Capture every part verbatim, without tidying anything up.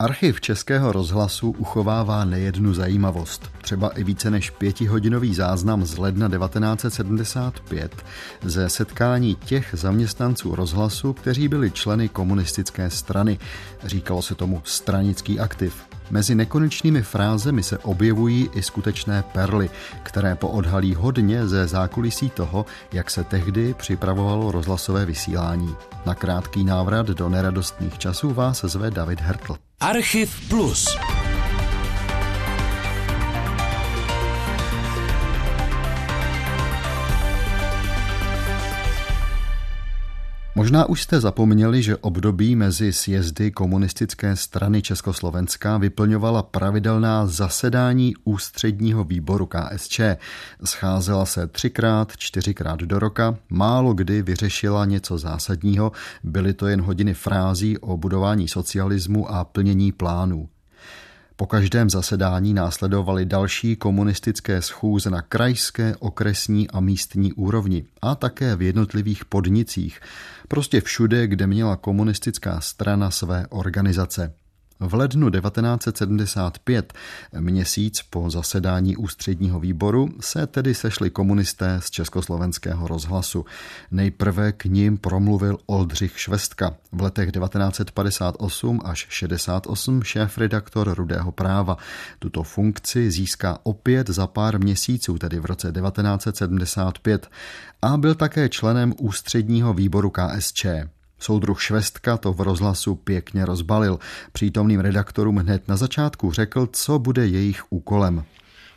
Archiv Českého rozhlasu uchovává nejednu zajímavost, třeba i více než pětihodinový záznam z ledna devatenáct set sedmdesát pět ze setkání těch zaměstnanců rozhlasu, kteří byli členy komunistické strany. Říkalo se tomu stranický aktiv. Mezi nekonečnými frázemi se objevují i skutečné perly, které poodhalí hodně ze zákulisí toho, jak se tehdy připravovalo rozhlasové vysílání. Na krátký návrat do neradostných časů vás zve David Hertl. Archiv Plus. Možná už jste zapomněli, že období mezi sjezdy komunistické strany Československa vyplňovala pravidelná zasedání ústředního výboru K S Č. Scházela se třikrát, čtyřikrát do roka, málo kdy vyřešila něco zásadního, byly to jen hodiny frází o budování socialismu a plnění plánů. Po každém zasedání následovaly další komunistické schůze na krajské, okresní a místní úrovni a také v jednotlivých podnicích, prostě všude, kde měla komunistická strana své organizace. V lednu devatenáct set sedmdesát pět, měsíc po zasedání ústředního výboru, se tedy sešli komunisté z Československého rozhlasu. Nejprve k ním promluvil Oldřich Švestka, v letech devatenáct set padesát osm až šedesát osm šéfredaktor Rudého práva. Tuto funkci získá opět za pár měsíců, tedy v roce devatenáct set sedmdesát pět, a byl také členem ústředního výboru K S Č. Soudruh Švestka to v rozhlasu pěkně rozbalil. Přítomným redaktorům hned na začátku řekl, co bude jejich úkolem.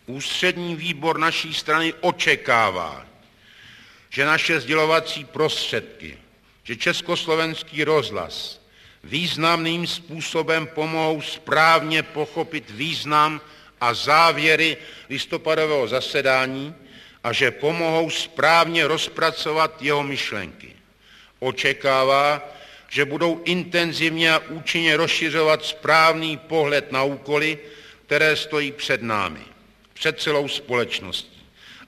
Ústřední výbor naší strany očekává, že naše sdělovací prostředky, že Československý rozhlas významným způsobem pomohou správně pochopit význam a závěry listopadového zasedání a že pomohou správně rozpracovat jeho myšlenky. Očekává, že budou intenzivně a účinně rozšiřovat správný pohled na úkoly, které stojí před námi, před celou společností.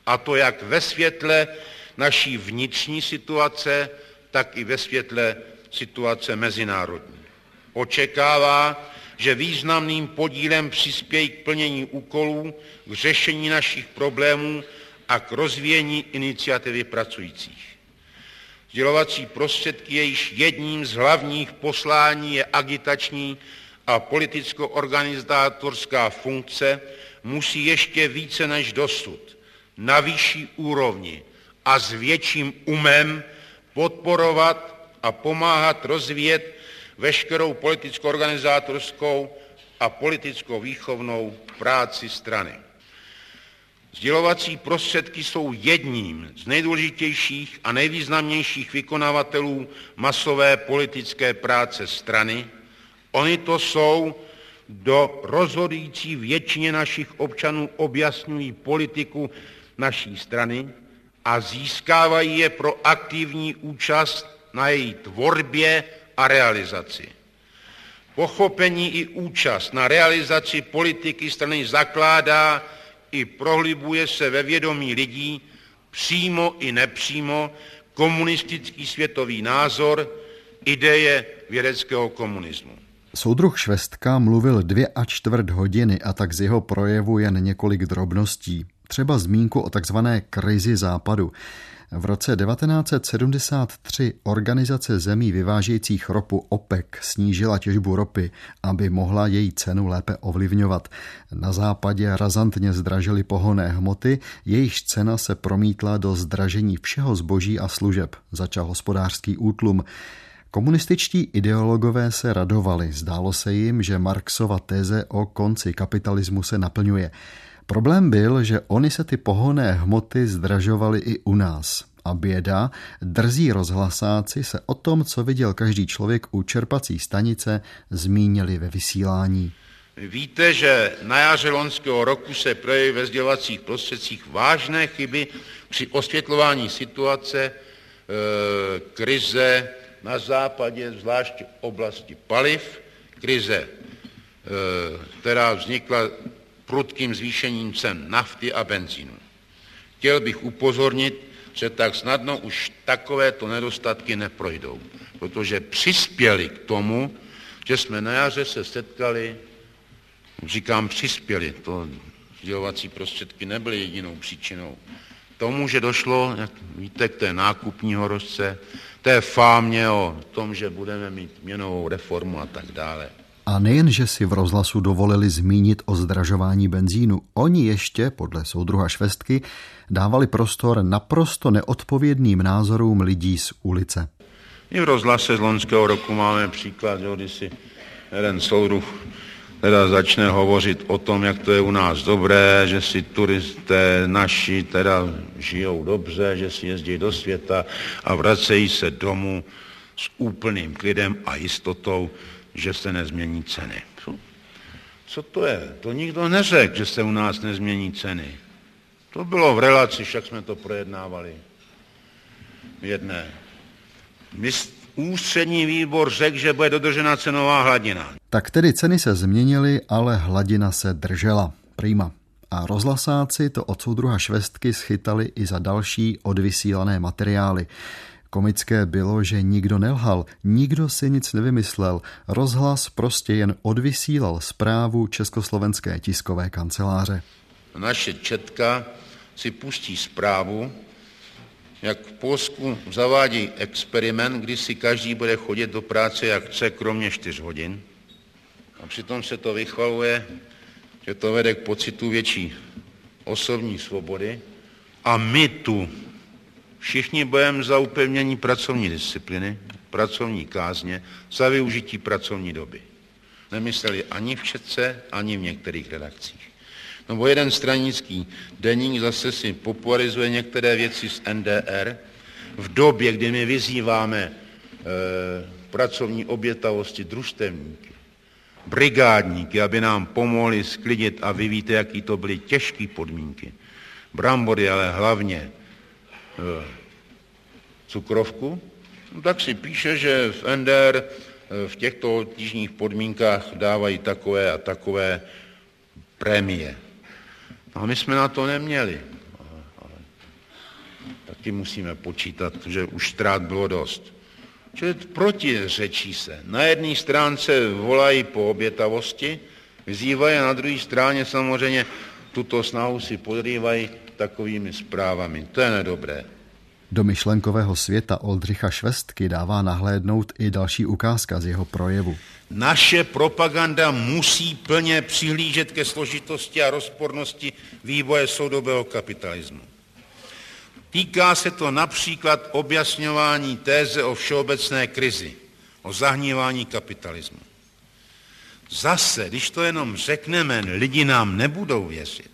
A to jak ve světle naší vnitřní situace, tak i ve světle situace mezinárodní. Očekává, že významným podílem přispějí k plnění úkolů, k řešení našich problémů a k rozvíjení iniciativy pracujících. Sdělovací prostředky, jejíž jedním z hlavních poslání je agitační a politicko-organizátorská funkce, musí ještě více než dosud na vyšší úrovni a s větším umem podporovat a pomáhat rozvíjet veškerou politicko-organizátorskou a politicko-výchovnou práci strany. Sdělovací prostředky jsou jedním z nejdůležitějších a nejvýznamnějších vykonavatelů masové politické práce strany. Oni to jsou, do rozhodující většině našich občanů objasňují politiku naší strany a získávají je pro aktivní účast na její tvorbě a realizaci. Pochopení i účast na realizaci politiky strany zakládá i prohlubuje se ve vědomí lidí přímo i nepřímo komunistický světový názor, ideje vědeckého komunismu. Soudruh Švestka mluvil dvě a čtvrt hodiny a tak z jeho projevu jen několik drobností. Třeba zmínku o takzvané krizi Západu. V roce devatenáct set sedmdesát tři organizace zemí vyvážejících ropu OPEC snížila těžbu ropy, aby mohla její cenu lépe ovlivňovat. Na západě razantně zdražily pohonné hmoty, jejichž cena se promítla do zdražení všeho zboží a služeb. Začal hospodářský útlum. Komunističtí ideologové se radovali, zdálo se jim, že Marxova teze o konci kapitalismu se naplňuje. Problém byl, že oni se ty pohonné hmoty zdražovaly i u nás. A běda, drzí rozhlasáci se o tom, co viděl každý člověk u čerpací stanice, zmínili ve vysílání. Víte, že na jaře loňského roku se projeví ve sdělovacích prostředcích vážné chyby při osvětlování situace, e, krize na západě, zvláště v oblasti paliv, krize, e, která vznikla prudkým zvýšením cen nafty a benzínu. Chtěl bych upozornit, že tak snadno už takovéto nedostatky neprojdou, protože přispěli k tomu, že jsme na jaře se setkali, říkám přispěli, to sdělovací prostředky nebyly jedinou příčinou tomu, že došlo, jak víte, k té nákupní horošce, té fámě o tom, že budeme mít měnovou reformu a tak dále. A nejen, že si v rozhlasu dovolili zmínit o zdražování benzínu, oni ještě, podle soudruha Švestky, dávali prostor naprosto neodpovědným názorům lidí z ulice. I v rozhlase z loňského roku máme příklad, že když si jeden soudruh teda začne hovořit o tom, jak to je u nás dobré, že si turisté naši teda žijou dobře, že si jezdí do světa a vracejí se domů s úplným klidem a jistotou, že se nezmění ceny. Co to je? To nikdo neřekl, že se u nás nezmění ceny. To bylo v relaci, však jsme to projednávali v jedné. Ústřední výbor řekl, že bude dodržena cenová hladina. Tak tedy ceny se změnily, ale hladina se držela. Prima. A rozhlasáci to od soudruha Švestky schytali i za další odvysílané materiály. Komické bylo, že nikdo nelhal, nikdo si nic nevymyslel. Rozhlas prostě jen odvysílal zprávu Československé tiskové kanceláře. Naše četka si pustí zprávu, jak v Polsku zavádí experiment, kdy si každý bude chodit do práce jak chce, kromě čtyř hodin. A přitom se to vychvaluje, že to vede k pocitu větší osobní svobody. A my tu všichni bojujeme za upevnění pracovní disciplíny, pracovní kázně, za využití pracovní doby. Nemysleli ani v Četce, ani v některých redakcích. No bo jeden stranický deník zase si popularizuje některé věci z N D R v době, kdy my vyzýváme e, pracovní obětavosti družstevníky, brigádníky, aby nám pomohli sklidit a vy víte, jaký to byly těžké podmínky. Brambory, ale hlavně e, cukrovku. No tak si píše, že v N D R e, v těchto obtížných podmínkách dávají takové a takové prémie. A my jsme na to neměli. Ale taky musíme počítat, že už ztrát bylo dost. Čili protiřečí se. Na jedné stránce volají po obětavosti, vyzývají, na druhé straně samozřejmě tuto snahu si podrývají takovými zprávami. To je nedobré. Do myšlenkového světa Oldřicha Švestky dává nahlédnout i další ukázka z jeho projevu. Naše propaganda musí plně přihlížet ke složitosti a rozpornosti vývoje soudobého kapitalismu. Týká se to například objasňování téze o všeobecné krizi, o zahnívání kapitalismu. Zase, když to jenom řekneme, lidi nám nebudou věřit.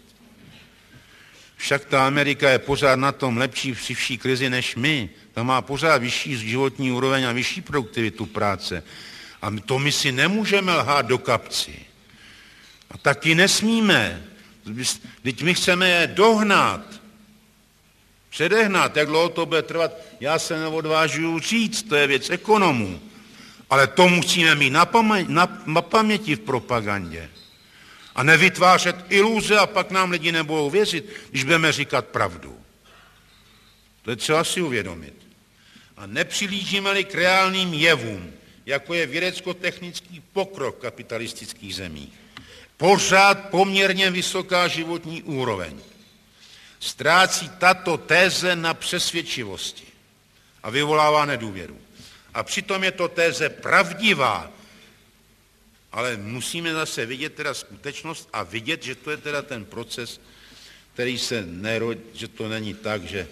Však ta Amerika je pořád na tom lepší při vší krizi než my. Ta má pořád vyšší životní úroveň a vyšší produktivitu práce. A to my si nemůžeme lhát do kapci. A taky nesmíme. Vždyť my chceme je dohnat. Předehnat, jak dlouho to bude trvat, já se neodvážuju říct, to je věc ekonomů. Ale to musíme mít na, pamě- na, na paměti v propagandě. A nevytvářet iluze a pak nám lidi nebudou věřit, když budeme říkat pravdu. To je třeba si uvědomit. A nepřilížíme-li k reálným jevům, jako je vědecko-technický pokrok kapitalistických zemí, pořád poměrně vysoká životní úroveň, ztrácí tato téze na přesvědčivosti a vyvolává nedůvěru. A přitom je to téze pravdivá, ale musíme zase vidět teda skutečnost a vidět, že to je teda ten proces, který se nerodí, že to není tak, že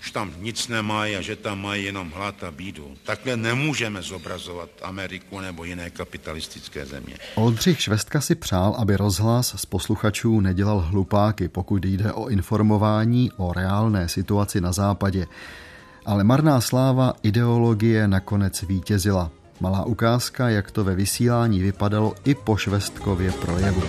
už tam nic nemají a že tam mají jenom hlad a bídu. Takhle nemůžeme zobrazovat Ameriku nebo jiné kapitalistické země. Oldřich Švestka si přál, aby rozhlas z posluchačů nedělal hlupáky, pokud jde o informování o reálné situaci na západě. Ale marná sláva ideologie nakonec vítězila. Malá ukázka, jak to ve vysílání vypadalo i po Švestkově projevu.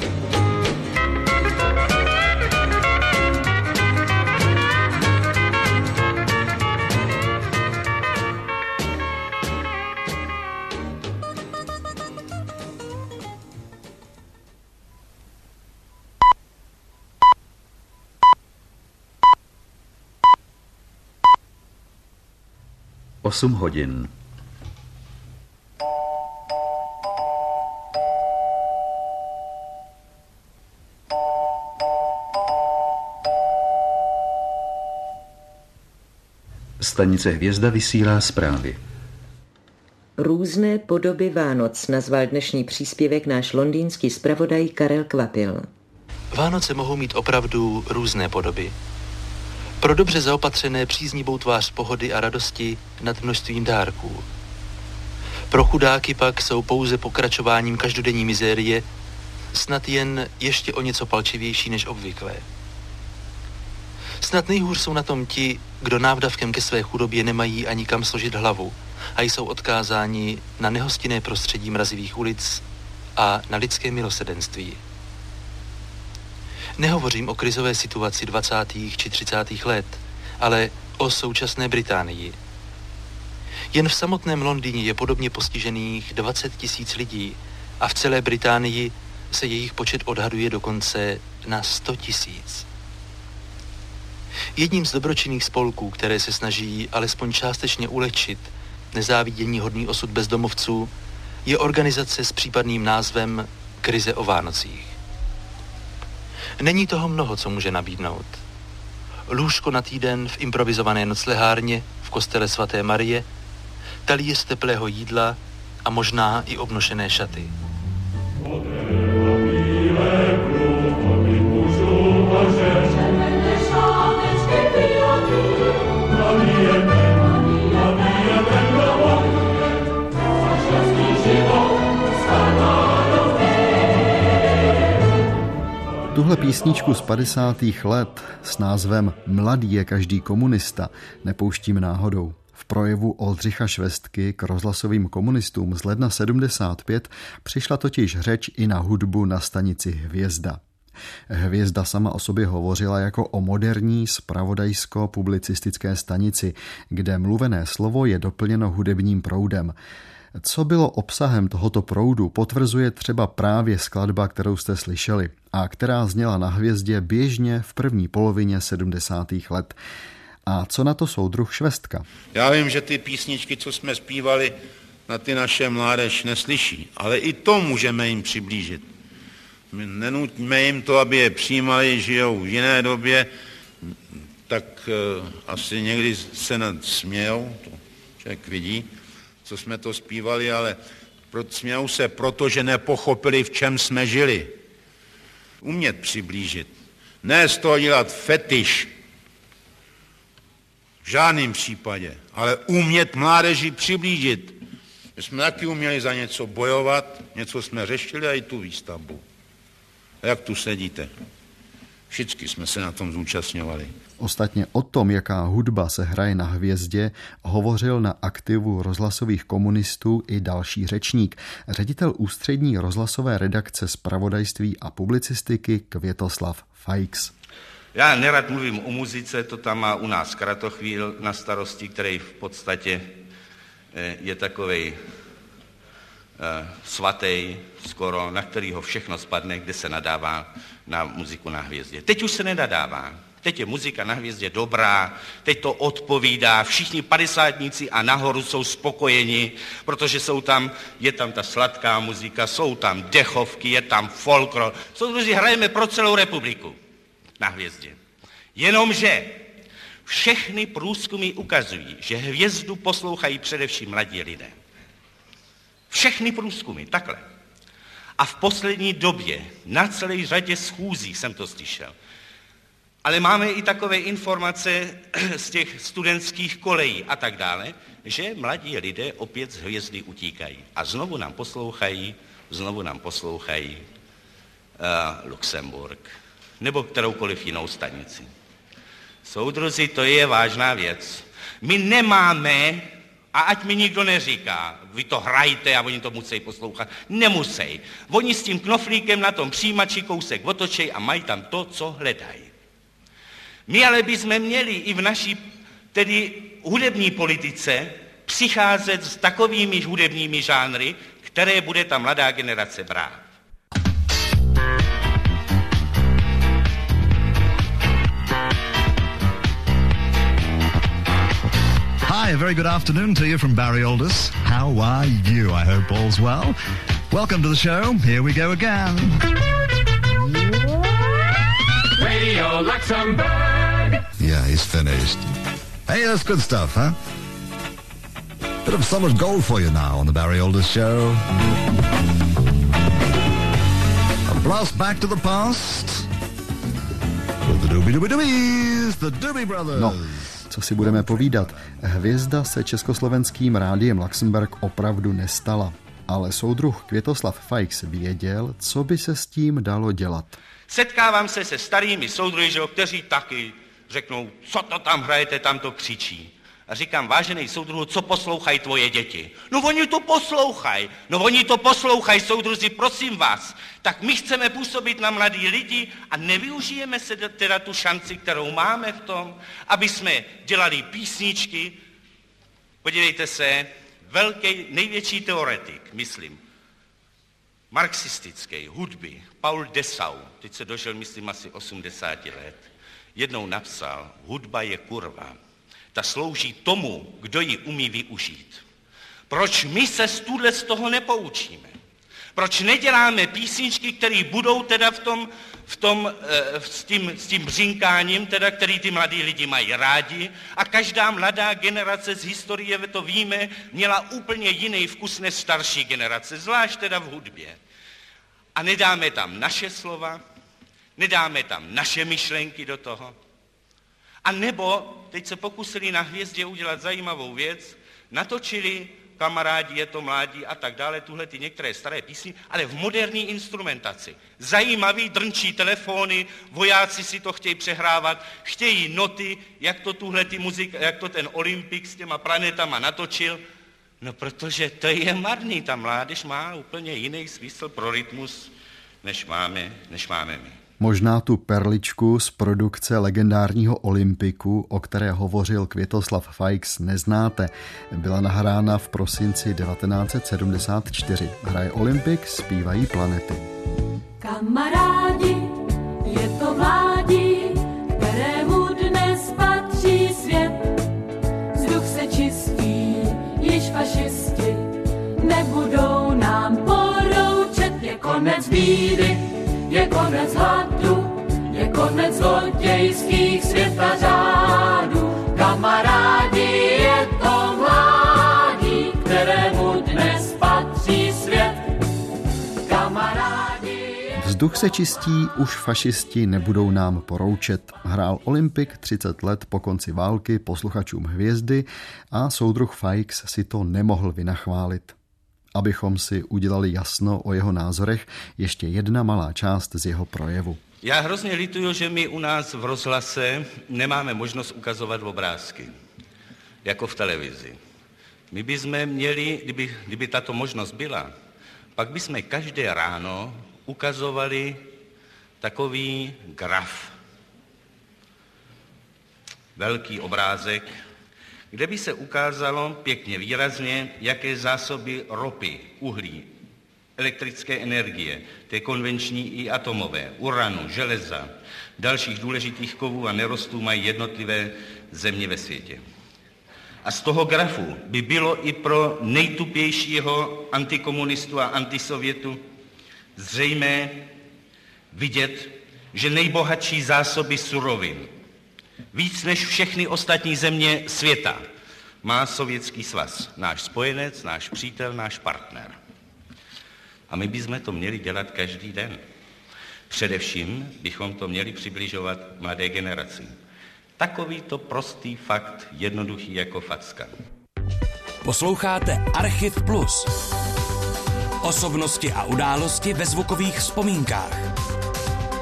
osm hodin. Stanice Hvězda vysílá zprávy. Různé podoby Vánoc nazval dnešní příspěvek náš londýnský zpravodaj Karel Kvapil. Vánoce mohou mít opravdu různé podoby. Pro dobře zaopatřené příznivou tvář pohody a radosti nad množstvím dárků. Pro chudáky pak jsou pouze pokračováním každodenní mizérie, snad jen ještě o něco palčivější než obvyklé. Snad nejhůř jsou na tom ti, kdo návdavkem ke své chudobě nemají ani kam složit hlavu a jsou odkázáni na nehostinné prostředí mrazivých ulic a na lidské milosedenství. Nehovořím o krizové situaci dvacátých či třicátých let, ale o současné Británii. Jen v samotném Londýně je podobně postižených dvacet tisíc lidí a v celé Británii se jejich počet odhaduje dokonce na sto tisíc. Jedním z dobročinných spolků, které se snaží alespoň částečně ulehčit nezáviděníhodný osud bezdomovců, je organizace s případným názvem Krize o Vánocích. Není toho mnoho, co může nabídnout. Lůžko na týden v improvizované noclehárně v kostele svaté Marie, talíř z teplého jídla a možná i obnošené šaty. Tuhle písničku z padesátých let s názvem Mladý je každý komunista nepouštím náhodou. V projevu Oldřicha Švestky k rozhlasovým komunistům z ledna sedmdesát pět přišla totiž řeč i na hudbu na stanici Hvězda. Hvězda sama o sobě hovořila jako o moderní zpravodajsko-publicistické stanici, kde mluvené slovo je doplněno hudebním proudem. Co bylo obsahem tohoto proudu, potvrzuje třeba právě skladba, kterou jste slyšeli a která zněla na Hvězdě běžně v první polovině sedmdesátých let. A co na to soudruh Švestka? Já vím, že ty písničky, co jsme zpívali, na ty naše mládež neslyší, ale i to můžeme jim přiblížit. My nenutíme jim to, aby je přijímali, žijou v jiné době, tak uh, asi někdy se nadsmějou, to člověk vidí, co jsme to zpívali, ale smějou se, protože nepochopili, v čem jsme žili. Umět přiblížit, ne z toho dělat fetiš, v žádném případě, ale umět mládeži přiblížit. My jsme taky uměli za něco bojovat, něco jsme řešili a i tu výstavbu. A jak tu sedíte? Všichni jsme se na tom zúčastňovali. Ostatně o tom, jaká hudba se hraje na Hvězdě, hovořil na aktivu rozhlasových komunistů i další řečník, ředitel ústřední rozhlasové redakce zpravodajství a publicistiky Květoslav Fajks. Já nerad mluvím o muzice, to tam má u nás Kratochvíl na starosti, který v podstatě je takovej svatý skoro, na kterýho všechno spadne, kde se nadává na muziku na Hvězdě. Teď už se nenadává. Teď je muzika na Hvězdě dobrá, teď to odpovídá, všichni padesátníci a nahoru jsou spokojeni, protože jsou tam, je tam ta sladká muzika, jsou tam dechovky, je tam folklor. Soudruzi, hrajeme pro celou republiku na Hvězdě. Jenomže všechny průzkumy ukazují, že Hvězdu poslouchají především mladí lidé. Všechny průzkumy, takhle. A v poslední době na celé řadě schůzí jsem to slyšel. Ale máme i takové informace z těch studentských kolejí a tak dále, že mladí lidé opět z Hvězdy utíkají. A znovu nám poslouchají, znovu nám poslouchají uh, Luxemburg nebo kteroukoliv jinou stanici. Soudruzi, to je vážná věc. My nemáme, a ať mi nikdo neříká, vy to hrajte a oni to musí poslouchat, nemusí. Oni s tím knoflíkem na tom přijímači kousek otočej a mají tam to, co hledají. My ale bychom měli i v naší tedy hudební politice přicházet s takovými hudebními žánry, které bude ta mladá generace brát. Hi, very good afternoon to you from Barry Aldous. How are you? I hope all's well. Welcome to the show. Here we go again. Radio Luxembourg. Yeah, he's finished. Hey, that's good stuff, huh? Bit of solid gold for you now on the Barry Aldous Show. A blast back to the past with the Doobie Doobie Doobies, the Doobie Brothers. No, co si budeme povídat? Hvězda se československým rádiem Luxemburg opravdu nestala. Ale soudruh Květoslav Fajks věděl, co by se s tím dalo dělat. Setkávám se se starými soudruhy, že jo, kteří taky řeknou, co to tam hrajete, tam to křičí. A říkám, vážený soudruhu, co poslouchají tvoje děti? No oni to poslouchají, no oni to poslouchají, soudruzi, prosím vás. Tak my chceme působit na mladý lidi a nevyužijeme se teda tu šanci, kterou máme v tom, aby jsme dělali písničky. Podívejte se, velký, největší teoretik, myslím, marxistické hudby, Paul Dessau, teď se dožil, myslím, asi osmdesáti let, jednou napsal, hudba je kurva, ta slouží tomu, kdo ji umí využít. Proč my se z tuhle z toho nepoučíme? Proč neděláme písničky, které budou teda v tom, v tom, s tím, s tím břinkáním, teda, který ty mladí lidi mají rádi, a každá mladá generace z historie, to víme, měla úplně jiný vkus než starší generace, zvlášť teda v hudbě. A nedáme tam naše slova, nedáme tam naše myšlenky do toho. A nebo, teď se pokusili na Hvězdě udělat zajímavou věc, natočili Kamarádi, je to mládí a tak dále, tuhle ty některé staré písni, ale v moderní instrumentaci. Zajímavý, drnčí telefony, vojáci si to chtějí přehrávat, chtějí noty, jak to tuhle ty muzik, jak to ten Olympik s těma planetama natočil, no protože to je marný, ta mládež má úplně jiný smysl pro rytmus, než máme, než máme my. Možná tu perličku z produkce legendárního Olympiku, o které hovořil Květoslav Fajks, neznáte. Byla nahrána v prosinci devatenáct set sedmdesát čtyři. Hraje Olympik, zpívají planety. Kamarádi, je to mládí, kterému dnes patří svět. Vzduch se čistí, již fašisti nebudou nám poroučet, je konec bídy. Je konec hladu, je konec zlodějských světařádů. Kamarádi, je to mládí, kterému dnes patří svět. Kamarádi... Vzduch se čistí, už fašisti nebudou nám poroučet. Hrál Olympik třicet let po konci války posluchačům Hvězdy a soudruh Fajks si to nemohl vynachválit. Abychom si udělali jasno o jeho názorech, ještě jedna malá část z jeho projevu. Já hrozně lituju, že my u nás v rozhlase nemáme možnost ukazovat obrázky, jako v televizi. My bychom měli, kdyby, kdyby tato možnost byla, pak bychom každé ráno ukazovali takový graf. Velký obrázek, kde by se ukázalo pěkně výrazně, jaké zásoby ropy, uhlí, elektrické energie, té konvenční i atomové, uranu, železa, dalších důležitých kovů a nerostů mají jednotlivé země ve světě. A z toho grafu by bylo i pro nejtupějšího antikomunistu a antisovětu zřejmé vidět, že nejbohatší zásoby surovin, víc než všechny ostatní země světa, má Sovětský svaz, náš spojenec, náš přítel, náš partner. A my bychom to měli dělat každý den. Především bychom to měli přibližovat mladé generaci. Takový to prostý fakt, jednoduchý jako facka. Posloucháte Archiv Plus. Osobnosti a události ve zvukových vzpomínkách.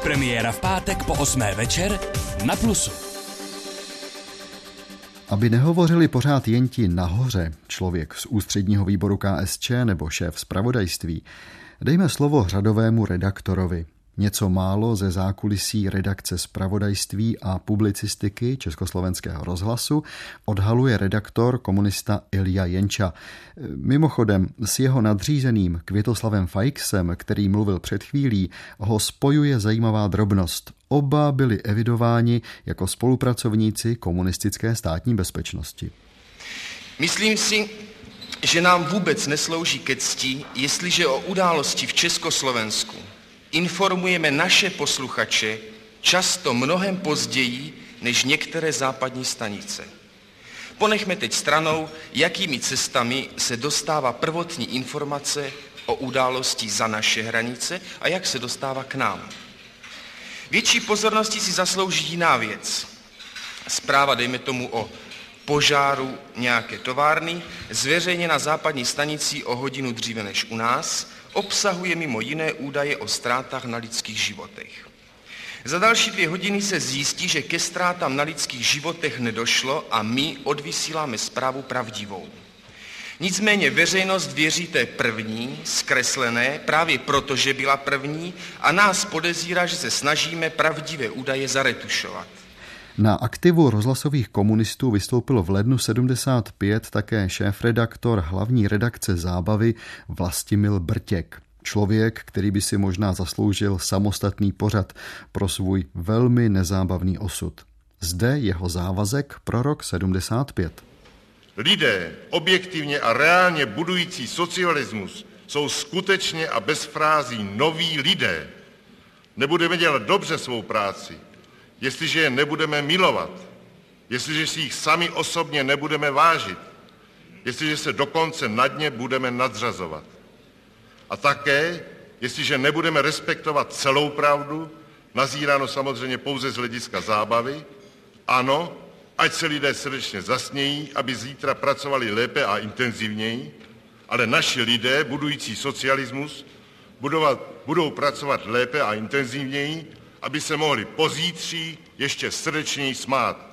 Premiéra v pátek po osmé večer na Plusu. Aby nehovořili pořád jen ti nahoře, člověk z ústředního výboru K S Č nebo šéf zpravodajství, dejme slovo řadovému redaktorovi. Něco málo ze zákulisí redakce zpravodajství a publicistiky Československého rozhlasu odhaluje redaktor komunista Ilja Jenča. Mimochodem, s jeho nadřízeným Květoslavem Fajksem, který mluvil před chvílí, ho spojuje zajímavá drobnost. Oba byli evidováni jako spolupracovníci komunistické státní bezpečnosti. Myslím si, že nám vůbec neslouží ke cti, jestliže o události v Československu informujeme naše posluchače často mnohem později než některé západní stanice. Ponechme teď stranou, jakými cestami se dostává prvotní informace o události za naše hranice a jak se dostává k nám. Větší pozornosti si zaslouží jiná věc. Zpráva, dejme tomu, o požáru nějaké továrny, zveřejněna západní stanicí o hodinu dříve než u nás, obsahuje mimo jiné údaje o ztrátách na lidských životech. Za další dvě hodiny se zjistí, že ke ztrátám na lidských životech nedošlo a my odvysíláme zprávu pravdivou. Nicméně veřejnost věří té první, zkreslené, právě proto, že byla první a nás podezírá, že se snažíme pravdivé údaje zaretušovat. Na aktivu rozhlasových komunistů vystoupil v lednu sedmdesát pět také šéfredaktor hlavní redakce Zábavy Vlastimil Brtěk. Člověk, který by si možná zasloužil samostatný pořad pro svůj velmi nezábavný osud. Zde jeho závazek pro rok sedmdesát pět. Lidé objektivně a reálně budující socialismus jsou skutečně a bez frází noví lidé. Nebudeme dělat dobře svou práci, jestliže je nebudeme milovat, jestliže si jich sami osobně nebudeme vážit, jestliže se dokonce nad ně budeme nadřazovat. A také, jestliže nebudeme respektovat celou pravdu, nazíráno samozřejmě pouze z hlediska zábavy, ano, ať se lidé srdečně zasnějí, aby zítra pracovali lépe a intenzivněji, ale naši lidé, budující socialismus, budovat, budou pracovat lépe a intenzivněji, aby se mohli pozítří ještě srdečněji smát.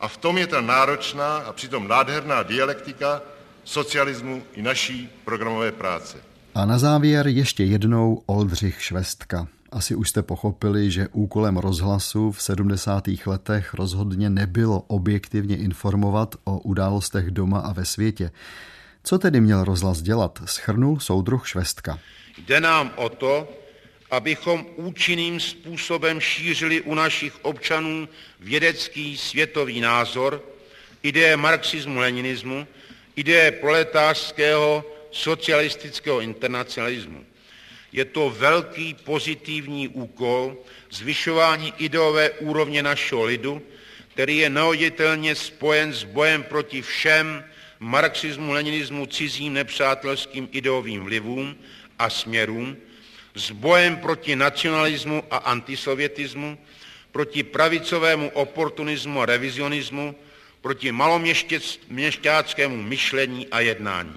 A v tom je ta náročná a přitom nádherná dialektika socialismu i naší programové práce. A na závěr ještě jednou Oldřich Švestka. Asi už jste pochopili, že úkolem rozhlasu v sedmdesátých letech rozhodně nebylo objektivně informovat o událostech doma a ve světě. Co tedy měl rozhlas dělat, shrnul soudruh Švestka. Jde nám o to, abychom účinným způsobem šířili u našich občanů vědecký světový názor, ideje marxismu-leninismu, ideje proletářského socialistického internacionalismu. Je to velký pozitivní úkol zvyšování ideové úrovně našeho lidu, který je neoddělitelně spojen s bojem proti všem marxismu, leninismu, cizím nepřátelským ideovým vlivům a směrům, s bojem proti nacionalismu a antisovětismu, proti pravicovému oportunismu a revizionismu, proti maloměšťáckému myšlení a jednání.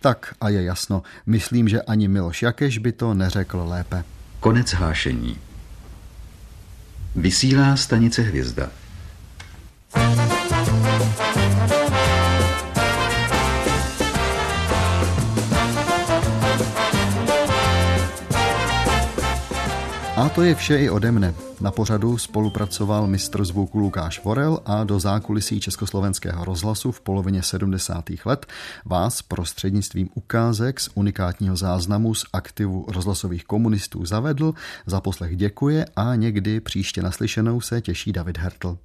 Tak a je jasno, myslím, že ani Miloš Jakeš by to neřekl lépe. Konec hlášení. Vysílá stanice Hvězda. A to je vše i ode mne. Na pořadu spolupracoval mistr zvuku Lukáš Vorel a do zákulisí Československého rozhlasu v polovině sedmdesátých let vás prostřednictvím ukázek z unikátního záznamu z aktivu rozhlasových komunistů zavedl, za poslech děkuje a někdy příště naslyšenou se těší David Hertl.